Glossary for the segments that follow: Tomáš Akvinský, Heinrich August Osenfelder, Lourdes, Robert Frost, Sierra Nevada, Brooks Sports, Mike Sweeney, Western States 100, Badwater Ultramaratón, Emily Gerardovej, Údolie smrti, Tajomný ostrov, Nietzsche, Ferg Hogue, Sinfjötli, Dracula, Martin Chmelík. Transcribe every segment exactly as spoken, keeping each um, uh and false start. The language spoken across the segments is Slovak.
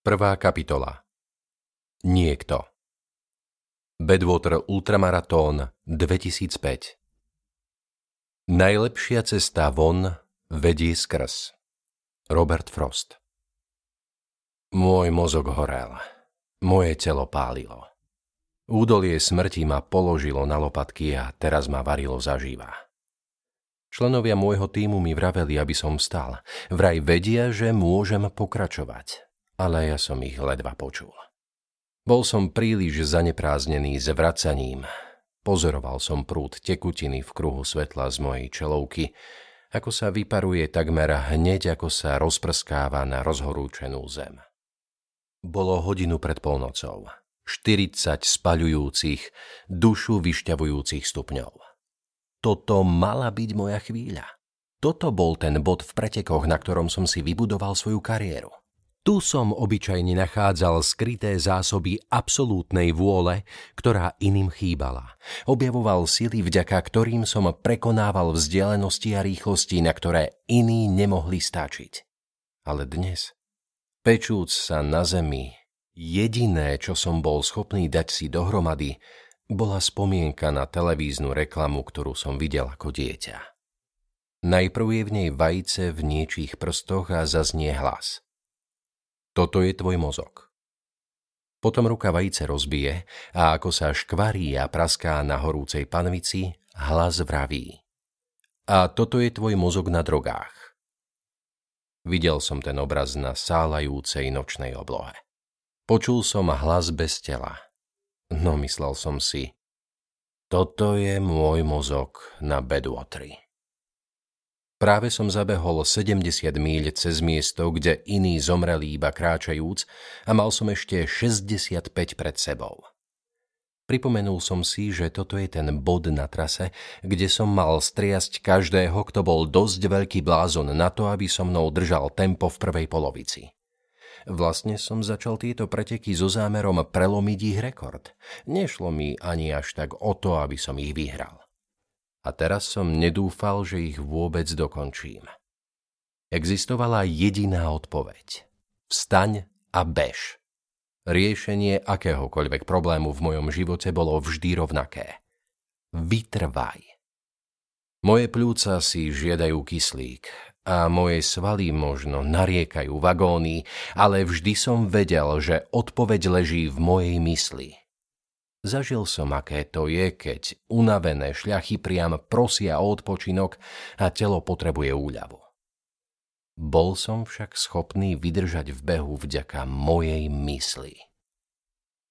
Prvá kapitola. Niekto. Badwater Ultramaratón dvetisícpäť. Najlepšia cesta von vedie skrz. Robert Frost. Môj mozog horel. Moje telo pálilo. Údolie smrti ma položilo na lopatky a teraz ma varilo zažíva. Členovia môjho tímu mi vraveli, aby som vstal. Vraj vedia, že môžem pokračovať. Ale ja som ich ledva počul. Bol som príliš zanepráznený zvracaním. Pozoroval som prúd tekutiny v kruhu svetla z mojej čelovky, ako sa vyparuje takmer hneď, ako sa rozprskáva na rozhorúčenú zem. Bolo hodinu pred polnocou. štyridsať spaľujúcich, dušu vyšťavujúcich stupňov. Toto mala byť moja chvíľa. Toto bol ten bod v pretekoch, na ktorom som si vybudoval svoju kariéru. Tu som obyčajne nachádzal skryté zásoby absolútnej vôle, ktorá iným chýbala. Objavoval sily, vďaka ktorým som prekonával vzdialenosti a rýchlosti, na ktoré iní nemohli stačiť. Ale dnes, pečúc sa na zemi, jediné, čo som bol schopný dať si dohromady, bola spomienka na televíznu reklamu, ktorú som videl ako dieťa. Najprv je v nej vajce v niečích prstoch a zaznie hlas. Toto je tvoj mozog. Potom ruka vajíce rozbije a ako sa škvarí a praská na horúcej panvici, hlas vraví. A toto je tvoj mozog na drogách. Videl som ten obraz na sálajúcej nočnej oblohe. Počul som hlas bez tela. No myslel som si, toto je môj mozog na Badwateri. Práve som zabehol sedemdesiat míľ cez miesto, kde iní zomreli iba kráčajúc a mal som ešte šesťdesiatpäť pred sebou. Pripomenul som si, že toto je ten bod na trase, kde som mal striasť každého, kto bol dosť veľký blázon na to, aby so mnou držal tempo v prvej polovici. Vlastne som začal tieto preteky so zámerom prelomiť ich rekord. Nešlo mi ani až tak o to, aby som ich vyhral. A teraz som nedúfal, že ich vôbec dokončím. Existovala jediná odpoveď. Vstaň a bež. Riešenie akéhokoľvek problému v mojom živote bolo vždy rovnaké. Vytrvaj. Moje pľúca si žiadajú kyslík a moje svaly možno nariekajú vagóny, ale vždy som vedel, že odpoveď leží v mojej mysli. Zažil som, aké to je, keď unavené šľachy priam prosia o odpočinok a telo potrebuje úľavu. Bol som však schopný vydržať v behu vďaka mojej mysli.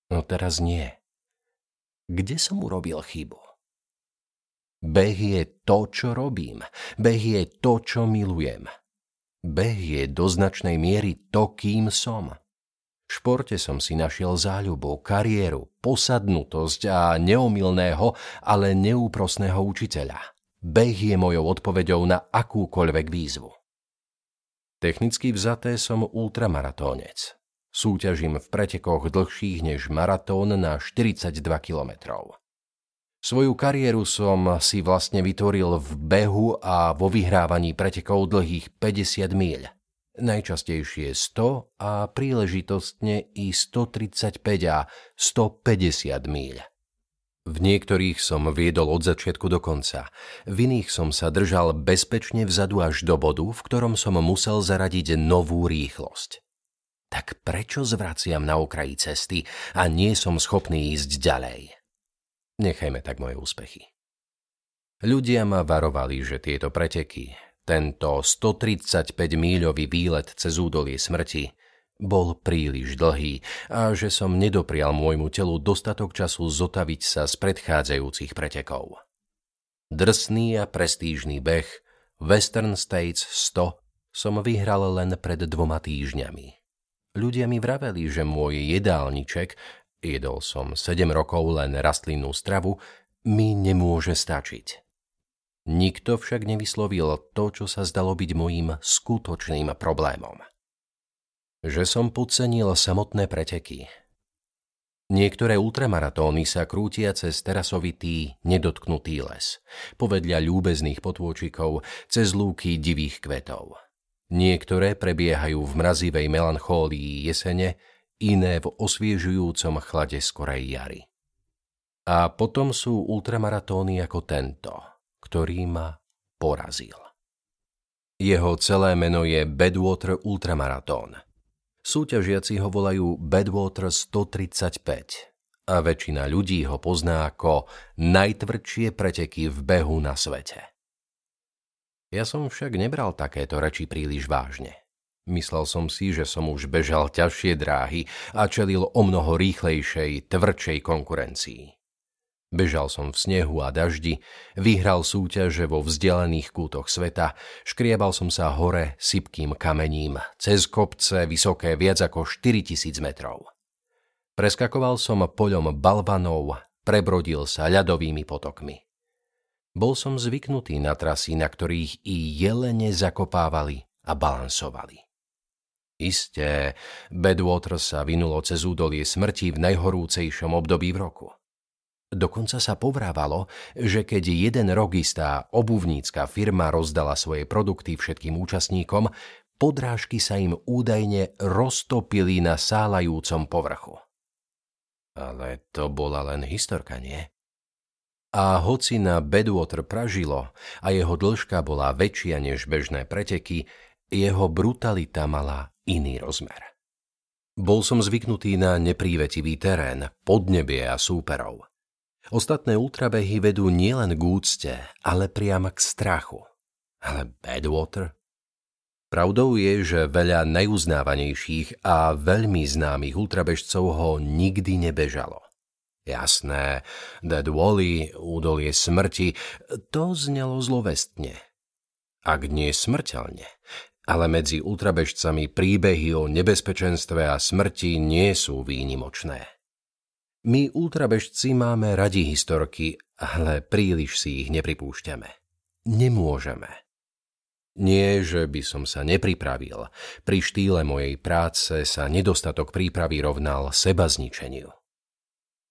No teraz nie. Kde som urobil chybu? Beh je to, čo robím. Beh je to, čo milujem. Beh je do značnej miery to, kým som. V športe som si našiel záľubu, kariéru, posadnutosť a neomylného, ale neúprosného učiteľa. Beh je mojou odpoveďou na akúkoľvek výzvu. Technicky vzaté som ultramaratónec. Súťažím v pretekoch dlhších než maratón na štyridsaťdva kilometrov. Svoju kariéru som si vlastne vytvoril v behu a vo vyhrávaní pretekov dlhých päťdesiat míľ. Najčastejšie sto a príležitostne i stotridsaťpäť a stopäťdesiat míľ. V niektorých som viedol od začiatku do konca, v iných som sa držal bezpečne vzadu až do bodu, v ktorom som musel zaradiť novú rýchlosť. Tak prečo zvraciam na okraji cesty a nie som schopný ísť ďalej? Nechajme tak moje úspechy. Ľudia ma varovali, že tieto preteky, tento stotridsaťpäť míľový výlet cez údolie smrti bol príliš dlhý a že som nedoprial môjmu telu dostatok času zotaviť sa z predchádzajúcich pretekov. Drsný a prestížny beh Western States sto som vyhral len pred dvoma týždňami. Ľudia mi vraveli, že môj jedálniček, jedol som sedem rokov len rastlinnú stravu, mi nemôže stačiť. Nikto však nevyslovil to, čo sa zdalo byť mojím skutočným problémom. Že som podcenil samotné preteky. Niektoré ultramaratóny sa krútia cez terasovitý, nedotknutý les, povedľa ľúbezných potôčikov, cez lúky divých kvetov. Niektoré prebiehajú v mrazivej melanchólii jesene, iné v osviežujúcom chlade skorej jary. A potom sú ultramaratóny ako tento, ktorý ma porazil. Jeho celé meno je Badwater Ultramaratón. Súťažiaci ho volajú Badwater stotridsaťpäť a väčšina ľudí ho pozná ako najtvrdšie preteky v behu na svete. Ja som však nebral takéto reči príliš vážne. Myslel som si, že som už bežal ťažšie dráhy a čelil omnoho rýchlejšej, tvrdšej konkurencii. Bežal som v snehu a daždi, vyhral súťaže vo vzdialených kútoch sveta, škriebal som sa hore sypkým kamením, cez kopce vysoké viac ako štyritisíc metrov. Preskakoval som poľom balvanov, prebrodil sa ľadovými potokmi. Bol som zvyknutý na trasy, na ktorých i jelene zakopávali a balansovali. Isté, Badwater sa vynulo cez údolie smrti v najhorúcejšom období v roku. Dokonca sa povrávalo, že keď jeden rok istá obuvnícka firma rozdala svoje produkty všetkým účastníkom, podrážky sa im údajne roztopili na sálajúcom povrchu. Ale to bola len historka, nie? A hoci na Badwater pražilo a jeho dĺžka bola väčšia než bežné preteky, jeho brutalita mala iný rozmer. Bol som zvyknutý na neprívetivý terén, podnebie a súperov. Ostatné ultrabehy vedú nielen k úcte, ale priam k strachu. Ale Badwater? Pravdou je, že veľa najuznávanejších a veľmi známych ultrabežcov ho nikdy nebežalo. Jasné, Dead Valley, údolie smrti, to znelo zlovestne. Ak nie smrteľne, ale medzi ultrabežcami príbehy o nebezpečenstve a smrti nie sú výnimočné. My, ultrabežci, máme radi historky, ale príliš si ich nepripúšťame. Nemôžeme. Nie, že by som sa nepripravil. Pri štýle mojej práce sa nedostatok prípravy rovnal sebazničeniu.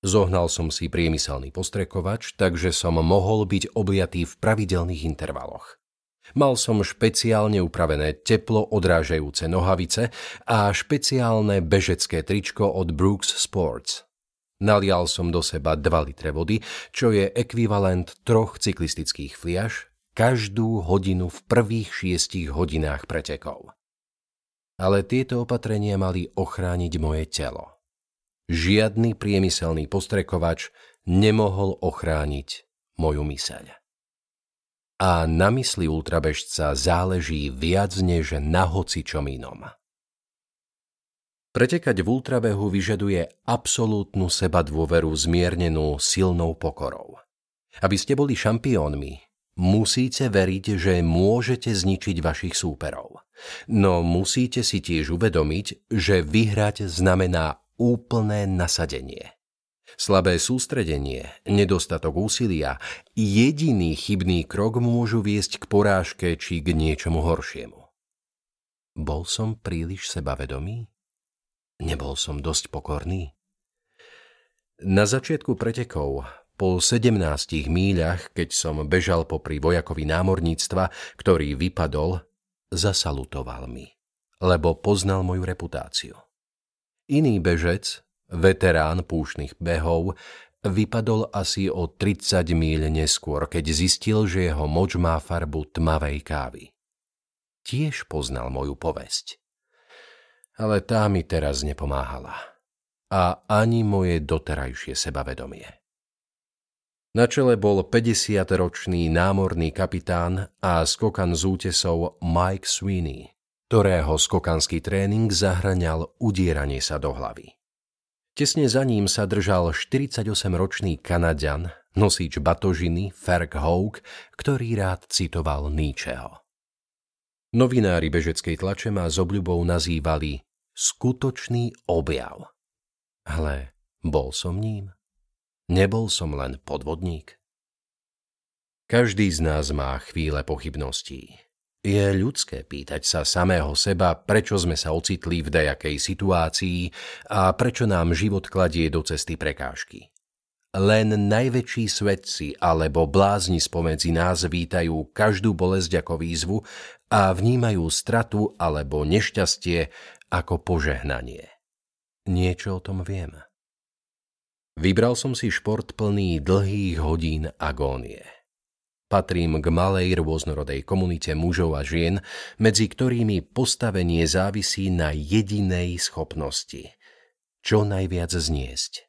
Zohnal som si priemyselný postrekovač, takže som mohol byť objatý v pravidelných intervaloch. Mal som špeciálne upravené teplo odrážajúce nohavice a špeciálne bežecké tričko od Brooks Sports. Nalial som do seba dva litre vody, čo je ekvivalent troch cyklistických fliaš, každú hodinu v prvých šiestich hodinách pretekov. Ale tieto opatrenia mali ochrániť moje telo. Žiadny priemyselný postrekovač nemohol ochrániť moju myseľ. A na mysli ultrabežca záleží viac než na hocičom inom. Pretekať v ultrabehu vyžaduje absolútnu sebadôveru zmiernenú silnou pokorou. Aby ste boli šampiónmi, musíte veriť, že môžete zničiť vašich súperov. No musíte si tiež uvedomiť, že vyhrať znamená úplné nasadenie. Slabé sústredenie, nedostatok úsilia, jediný chybný krok môžu viesť k porážke či k niečomu horšiemu. Bol som príliš sebavedomý? Nebol som dosť pokorný? Na začiatku pretekov, po sedemnástich míľach, keď som bežal popri vojakovi námorníctva, ktorý vypadol, zasalutoval mi, lebo poznal moju reputáciu. Iný bežec, veterán púštnych behov, vypadol asi o tridsať míľ neskôr, keď zistil, že jeho moč má farbu tmavej kávy. Tiež poznal moju povesť. Ale tá mi teraz nepomáhala. A ani moje doterajšie sebavedomie. Na čele bol päťdesiatročný námorný kapitán a skokan z útesov Mike Sweeney, ktorého skokanský tréning zahŕňal udieranie sa do hlavy. Tesne za ním sa držal štyridsaťosemročný Kanaďan, nosič batožiny Ferg Hogue, ktorý rád citoval Nietzscheho. Novinári bežeckej tlače ma s obľubou nazývali skutočný objav. Ale bol som ním. Nebol som len podvodník. Každý z nás má chvíle pochybností. Je ľudské pýtať sa samého seba, prečo sme sa ocitli v dajakej situácii a prečo nám život kladie do cesty prekážky. Len najväčší svetci alebo blázni spomedzi nás vítajú každú bolesť ako výzvu a vnímajú stratu alebo nešťastie ako požehnanie. Niečo o tom viem. Vybral som si šport plný dlhých hodín agónie. Patrím k malej rôznorodej komunite mužov a žien, medzi ktorými postavenie závisí na jedinej schopnosti. Čo najviac zniesť.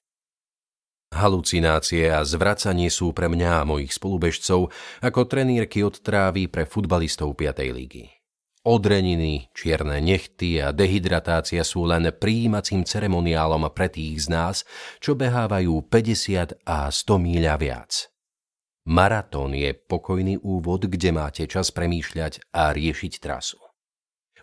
Halucinácie a zvracanie sú pre mňa a mojich spolubežcov ako trenírky od trávy pre futbalistov piatej ligy. Odreniny, čierne nechty a dehydratácia sú len prijímacím ceremoniálom pre tých z nás, čo behávajú päťdesiat a sto míľ a viac. Maratón je pokojný úvod, kde máte čas premýšľať a riešiť trasu.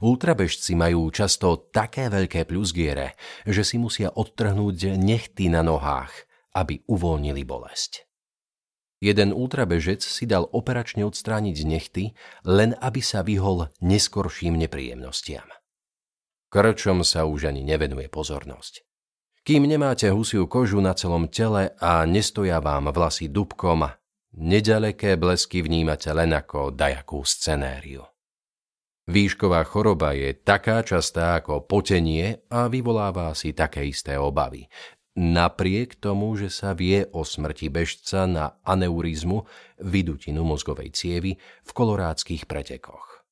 Ultrabežci majú často také veľké plusgiere, že si musia odtrhnúť nechty na nohách, aby uvoľnili bolesť. Jeden ultrabežec si dal operačne odstrániť nechty, len aby sa vyhol neskorším nepríjemnostiam. Krčom sa už ani nevenuje pozornosť. Kým nemáte husiu kožu na celom tele a nestoja vám vlasy dúbkom, nedaleké blesky vnímate len ako dajakú scenériu. Výšková choroba je taká častá ako potenie a vyvoláva si také isté obavy. Napriek tomu, že sa vie o smrti bežca na aneurizmu, vydutinu mozgovej cievy v kolorádskych pretekoch.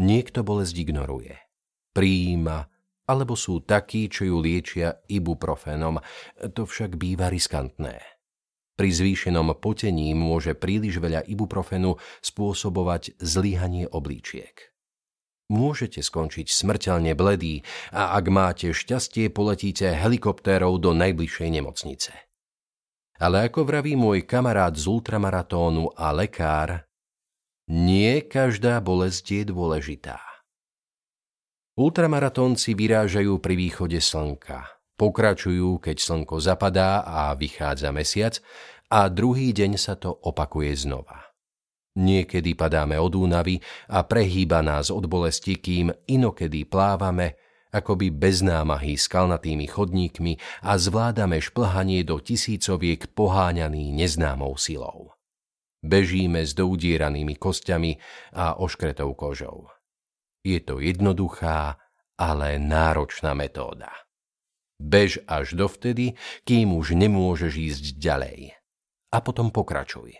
Niekto bolesť ignoruje, prijíma, alebo sú takí, čo ju liečia ibuprofenom, to však býva riskantné. Pri zvýšenom potení môže príliš veľa ibuprofenu spôsobovať zlyhanie oblíčiek. Môžete skončiť smrteľne bledý a ak máte šťastie, poletíte helikoptérov do najbližšej nemocnice. Ale ako vraví môj kamarát z ultramaratónu a lekár, nie každá bolesť je dôležitá. Ultamaratónci vyrážajú pri východe slnka. Pokračujú, keď slnko zapadá a vychádza mesiac a druhý deň sa to opakuje znova. Niekedy padáme od únavy a prehýba nás od bolesti, kým inokedy plávame, akoby bez námahy skalnatými chodníkmi a zvládame šplhanie do tisícoviek poháňaný neznámou silou. Bežíme s doudieranými kostiami a oškretou kožou. Je to jednoduchá, ale náročná metóda. Bež až dovtedy, kým už nemôžeš ísť ďalej. A potom pokračuj.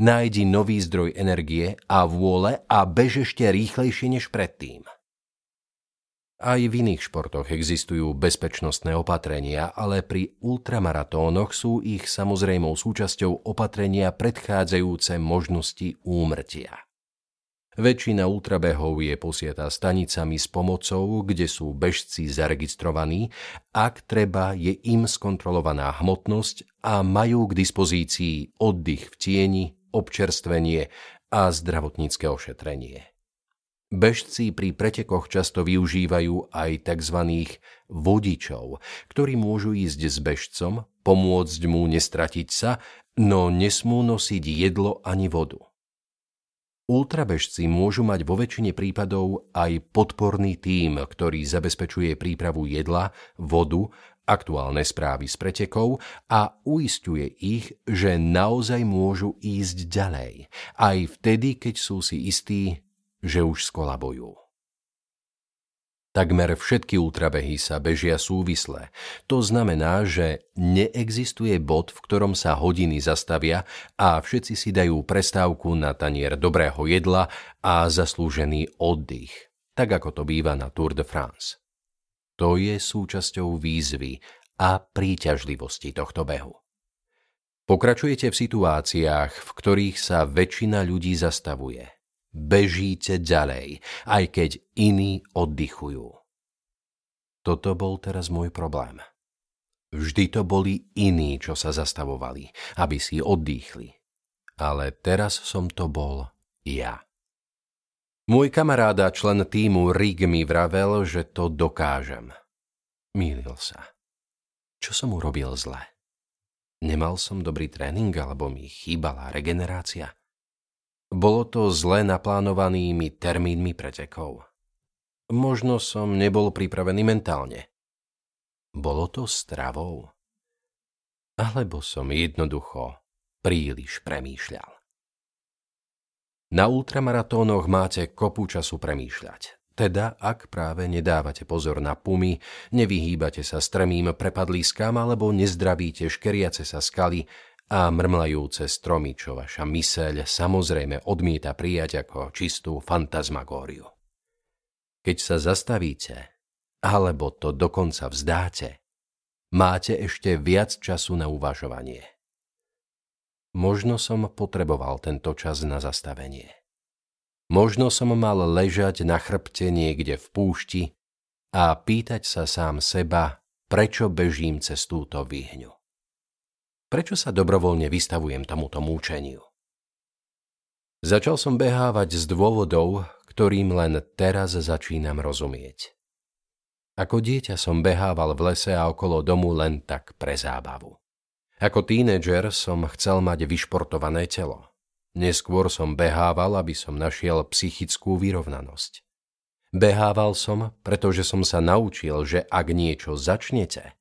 Nájdi nový zdroj energie a vôle a bež ešte rýchlejšie než predtým. Aj v iných športoch existujú bezpečnostné opatrenia, ale pri ultramaratónoch sú ich samozrejmou súčasťou opatrenia predchádzajúce možnosti úmrtia. Väčšina ultrabehov je posiatá stanicami s pomocou, kde sú bežci zaregistrovaní, ak treba je im skontrolovaná hmotnosť a majú k dispozícii oddych v tieni, občerstvenie a zdravotnícke ošetrenie. Bežci pri pretekoch často využívajú aj tzv. Vodičov, ktorí môžu ísť s bežcom, pomôcť mu nestratiť sa, no nesmú nosiť jedlo ani vodu. Ultrabežci môžu mať vo väčšine prípadov aj podporný tím, ktorý zabezpečuje prípravu jedla, vodu, aktuálne správy z pretekov a uisťuje ich, že naozaj môžu ísť ďalej, aj vtedy, keď sú si istí, že už skolabujú. Takmer všetky ultrabehy sa bežia súvisle. To znamená, že neexistuje bod, v ktorom sa hodiny zastavia a všetci si dajú prestávku na tanier dobrého jedla a zaslúžený oddych, tak ako to býva na Tour de France. To je súčasťou výzvy a príťažlivosti tohto behu. Pokračujete v situáciách, v ktorých sa väčšina ľudí zastavuje. Bežíte ďalej, aj keď iní oddychujú. Toto bol teraz môj problém. Vždy to boli iní, čo sa zastavovali, aby si oddýchli. Ale teraz som to bol ja. Môj kamaráda, člen týmu Rig, mi vravel, že to dokážem. Mýlil sa. Čo som urobil zle? Nemal som dobrý tréning, alebo mi chýbala regenerácia? Bolo to zle naplánovanými termínmi pretekov. Možno som nebol pripravený mentálne. Bolo to stravou. alebo som jednoducho príliš premýšľal. Na ultramaratónoch máte kopu času premýšľať. Teda, ak práve nedávate pozor na pumy, nevyhýbate sa strmým prepadliskám alebo nezdravíte škeriace sa skaly a mrmlajúce stromy, čo vaša myseľ samozrejme odmieta prijať ako čistú fantasmagóriu. Keď sa zastavíte, alebo to dokonca vzdáte, máte ešte viac času na uvažovanie. Možno som potreboval tento čas na zastavenie. Možno som mal ležať na chrbte niekde v púšti a pýtať sa sám seba, prečo bežím cez túto vyhňu. Prečo sa dobrovoľne vystavujem tomuto múčeniu? Začal som behávať z dôvodov, ktorým len teraz začínam rozumieť. Ako dieťa som behával v lese a okolo domu len tak pre zábavu. Ako tínedžer som chcel mať vyšportované telo. Neskôr som behával, aby som našiel psychickú vyrovnanosť. Behával som, pretože som sa naučil, že ak niečo začnete,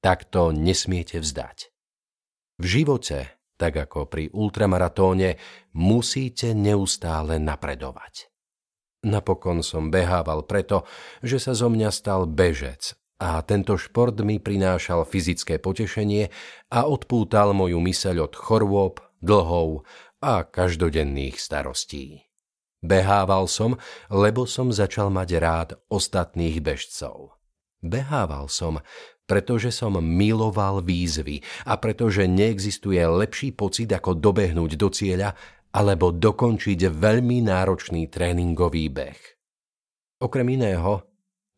tak to nesmiete vzdať. V živote, tak ako pri ultramaratóne, musíte neustále napredovať. Napokon som behával preto, že sa zo mňa stal bežec a tento šport mi prinášal fyzické potešenie a odpútal moju myseľ od chorôb, dlhov a každodenných starostí. Behával som, lebo som začal mať rád ostatných bežcov. Behával som, pretože som miloval výzvy a pretože neexistuje lepší pocit ako dobehnúť do cieľa alebo dokončiť veľmi náročný tréningový beh. Okrem iného,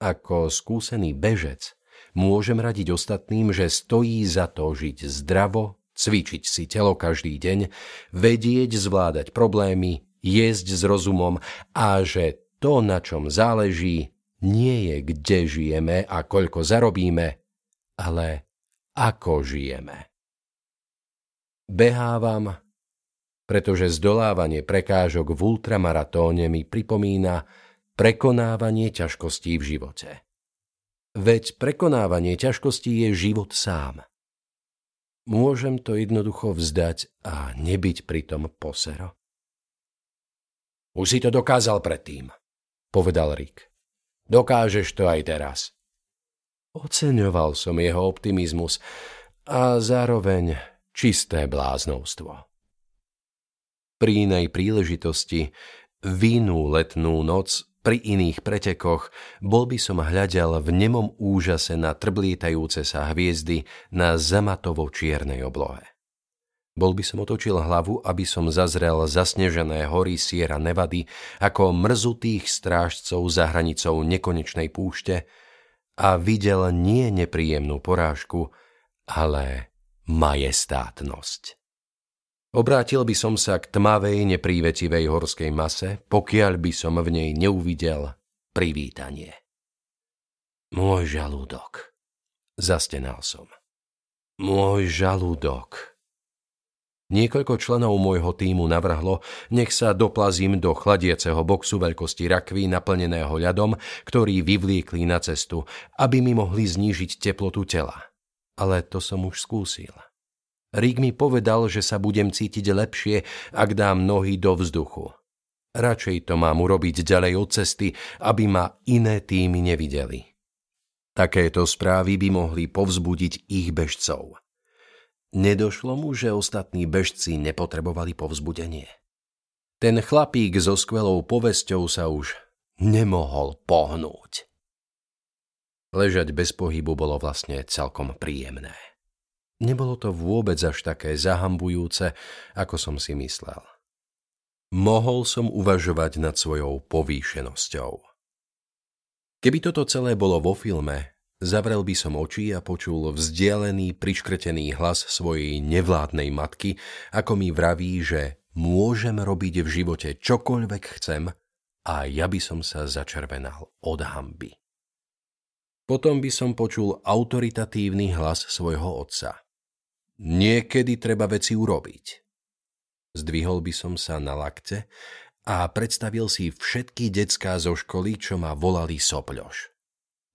ako skúsený bežec, môžem radiť ostatným, že stojí za to žiť zdravo, cvičiť si telo každý deň, vedieť zvládať problémy, jesť s rozumom a že to, na čom záleží, nie je kde žijeme a koľko zarobíme, ale ako žijeme. Behávam, pretože zdolávanie prekážok v ultramaratóne mi pripomína prekonávanie ťažkostí v živote. Veď prekonávanie ťažkostí je život sám. Môžem to jednoducho vzdať a nebyť pritom posero. Už si to dokázal predtým, povedal Rick. Dokážeš to aj teraz. Oceňoval som jeho optimizmus a zároveň čisté bláznovstvo. Pri inej príležitosti, v inú letnú noc, pri iných pretekoch, bol by som hľadel v nemom úžase na trblietajúce sa hviezdy na zamatovo-čiernej oblohe. Bol by som otočil hlavu, aby som zazrel zasnežené hory Sierra Nevady ako mrzutých strážcov za hranicou nekonečnej púšte a videl nie nepríjemnú porážku, ale majestátnosť. Obrátil by som sa k tmavej, neprívetivej horskej mase, pokiaľ by som v nej neuvidel privítanie. Môj žalúdok, zastenal som. Môj žalúdok. Niekoľko členov môjho tímu navrhlo, nech sa doplazím do chladiaceho boxu veľkosti rakvy naplneného ľadom, ktorý vyvliekli na cestu, aby mi mohli znížiť teplotu tela. Ale to som už skúsil. Rick mi povedal, že sa budem cítiť lepšie, ak dám nohy do vzduchu. Radšej to mám urobiť ďalej od cesty, aby ma iné týmy nevideli. Takéto správy by mohli povzbudiť ich bežcov. Nedošlo mu, že ostatní bežci nepotrebovali povzbudenie. Ten chlapík so skvelou povesťou sa už nemohol pohnúť. Ležať bez pohybu bolo vlastne celkom príjemné. Nebolo to vôbec až také zahambujúce, ako som si myslel. Mohol som uvažovať nad svojou povýšenosťou. Keby toto celé bolo vo filme, zavrel by som oči a počul vzdialený, priškrtený hlas svojej nevládnej matky, ako mi vraví, že môžem robiť v živote čokoľvek chcem a ja by som sa začervenal od hanby. Potom by som počul autoritatívny hlas svojho otca. Niekedy treba veci urobiť. Zdvihol by som sa na lakte a predstavil si všetky decká zo školy, čo ma volali sopľoš.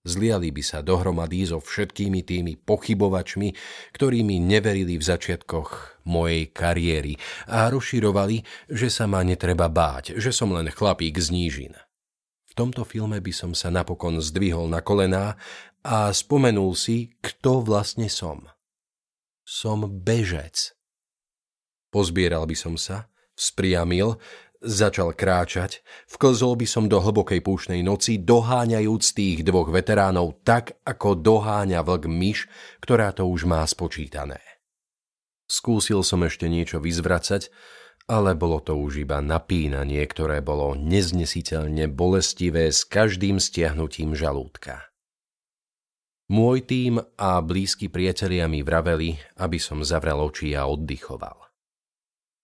Zliali by sa dohromady so všetkými tými pochybovačmi, ktorými neverili v začiatkoch mojej kariéry a rozširovali, že sa ma netreba báť, že som len chlapík z nížin. V tomto filme by som sa napokon zdvihol na kolená a spomenul si, kto vlastne som. Som bežec. Pozbieral by som sa, spriamil, začal kráčať, vklzol by som do hlbokej púšnej noci, doháňajúc tých dvoch veteránov tak, ako doháňa vlk myš, ktorá to už má spočítané. Skúsil som ešte niečo vyzvracať, ale bolo to už iba napínanie, ktoré bolo neznesiteľne bolestivé s každým stiahnutím žalúdka. Môj tím a blízki priatelia mi vraveli, aby som zavrel oči a oddychoval.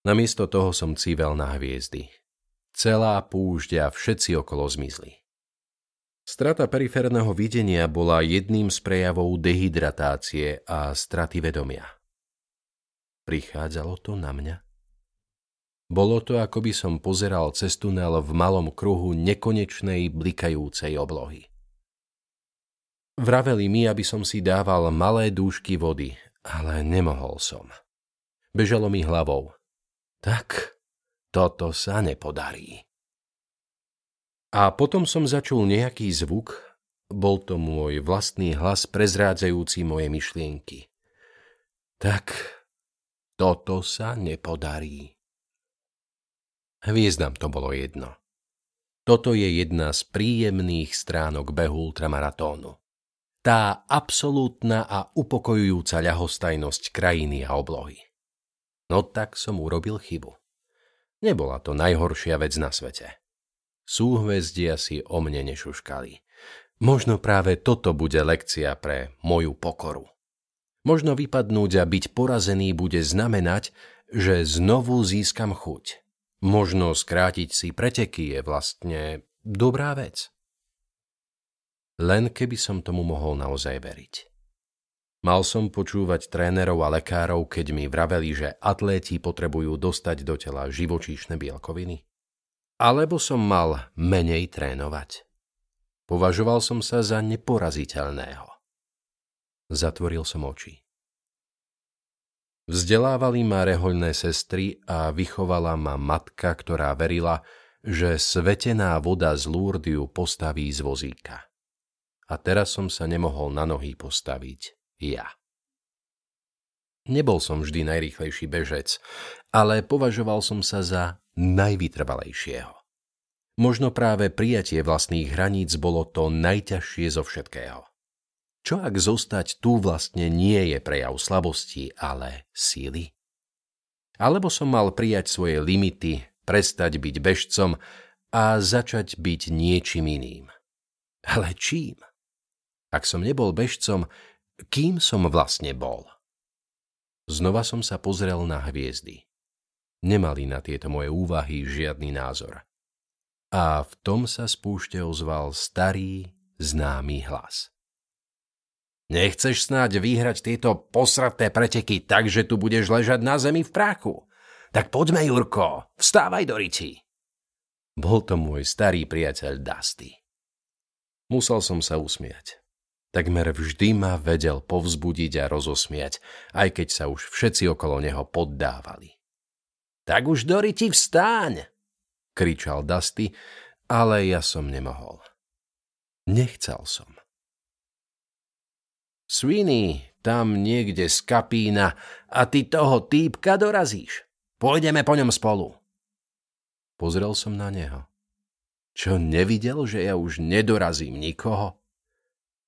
Namiesto toho som cível na hviezdy. Celá púšť a všetci okolo zmizli. Strata periférneho videnia bola jedným z prejavov dehydratácie a straty vedomia. Prichádzalo to na mňa? Bolo to, ako by som pozeral cez tunel v malom kruhu nekonečnej blikajúcej oblohy. Vraveli mi, aby som si dával malé dúšky vody, ale nemohol som. Bežalo mi hlavou. Tak, toto sa nepodarí. A potom som začul nejaký zvuk, bol to môj vlastný hlas prezrádzajúci moje myšlienky. Tak, toto sa nepodarí. Hviezdam to bolo jedno. Toto je jedna z príjemných stránok behu ultramaratónu. Tá absolútna a upokojujúca ľahostajnosť krajiny a oblohy. No tak som urobil chybu. Nebola to najhoršia vec na svete. Súhvezdia si o mne nešuškali. Možno práve toto bude lekcia pre moju pokoru. Možno vypadnúť a byť porazený bude znamenať, že znovu získam chuť. Možno skrátiť si preteky je vlastne dobrá vec. Len keby som tomu mohol naozaj veriť. Mal som počúvať trénerov a lekárov, keď mi vraveli, že atléti potrebujú dostať do tela živočíšne bielkoviny? Alebo som mal menej trénovať? Považoval som sa za neporaziteľného. Zatvoril som oči. Vzdelávali ma rehoľné sestry a vychovala ma matka, ktorá verila, že svetená voda z Lourdes ju postaví z vozíka. A teraz som sa nemohol na nohy postaviť. Ja. Nebol som vždy najrýchlejší bežec, ale považoval som sa za najvytrvalejšieho. Možno práve prijatie vlastných hraníc bolo to najťažšie zo všetkého. Čo ak zostať tu vlastne nie je prejav slabosti, ale síly? Alebo som mal prijať svoje limity, prestať byť bežcom a začať byť niečím iným. Ale čím? Ak som nebol bežcom, kým som vlastne bol? Znova som sa pozrel na hviezdy. Nemali na tieto moje úvahy žiadny názor. A v tom sa z púšte ozval starý, známy hlas. Nechceš snáď vyhrať tieto posraté preteky tak, že tu budeš ležať na zemi v práchu? Tak poďme, Jurko, vstávaj do riti. Bol to môj starý priateľ Dusty. Musel som sa usmiať. Takmer vždy ma vedel povzbudiť a rozosmiať, aj keď sa už všetci okolo neho poddávali. Tak už do riti vstáň, kričal Dusty, ale ja som nemohol. Nechcel som. Sweeney, tam niekde skapína a ty toho týpka dorazíš. Pôjdeme po ňom spolu. Pozrel som na neho. Čo nevidel, že ja už nedorazím nikoho?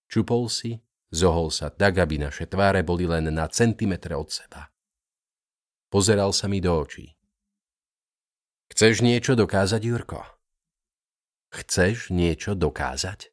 Čupol si, zohol sa tak, aby naše tváre boli len na centimetre od seba. Pozeral sa mi do očí. Chceš niečo dokázať, Jurko? Chceš niečo dokázať?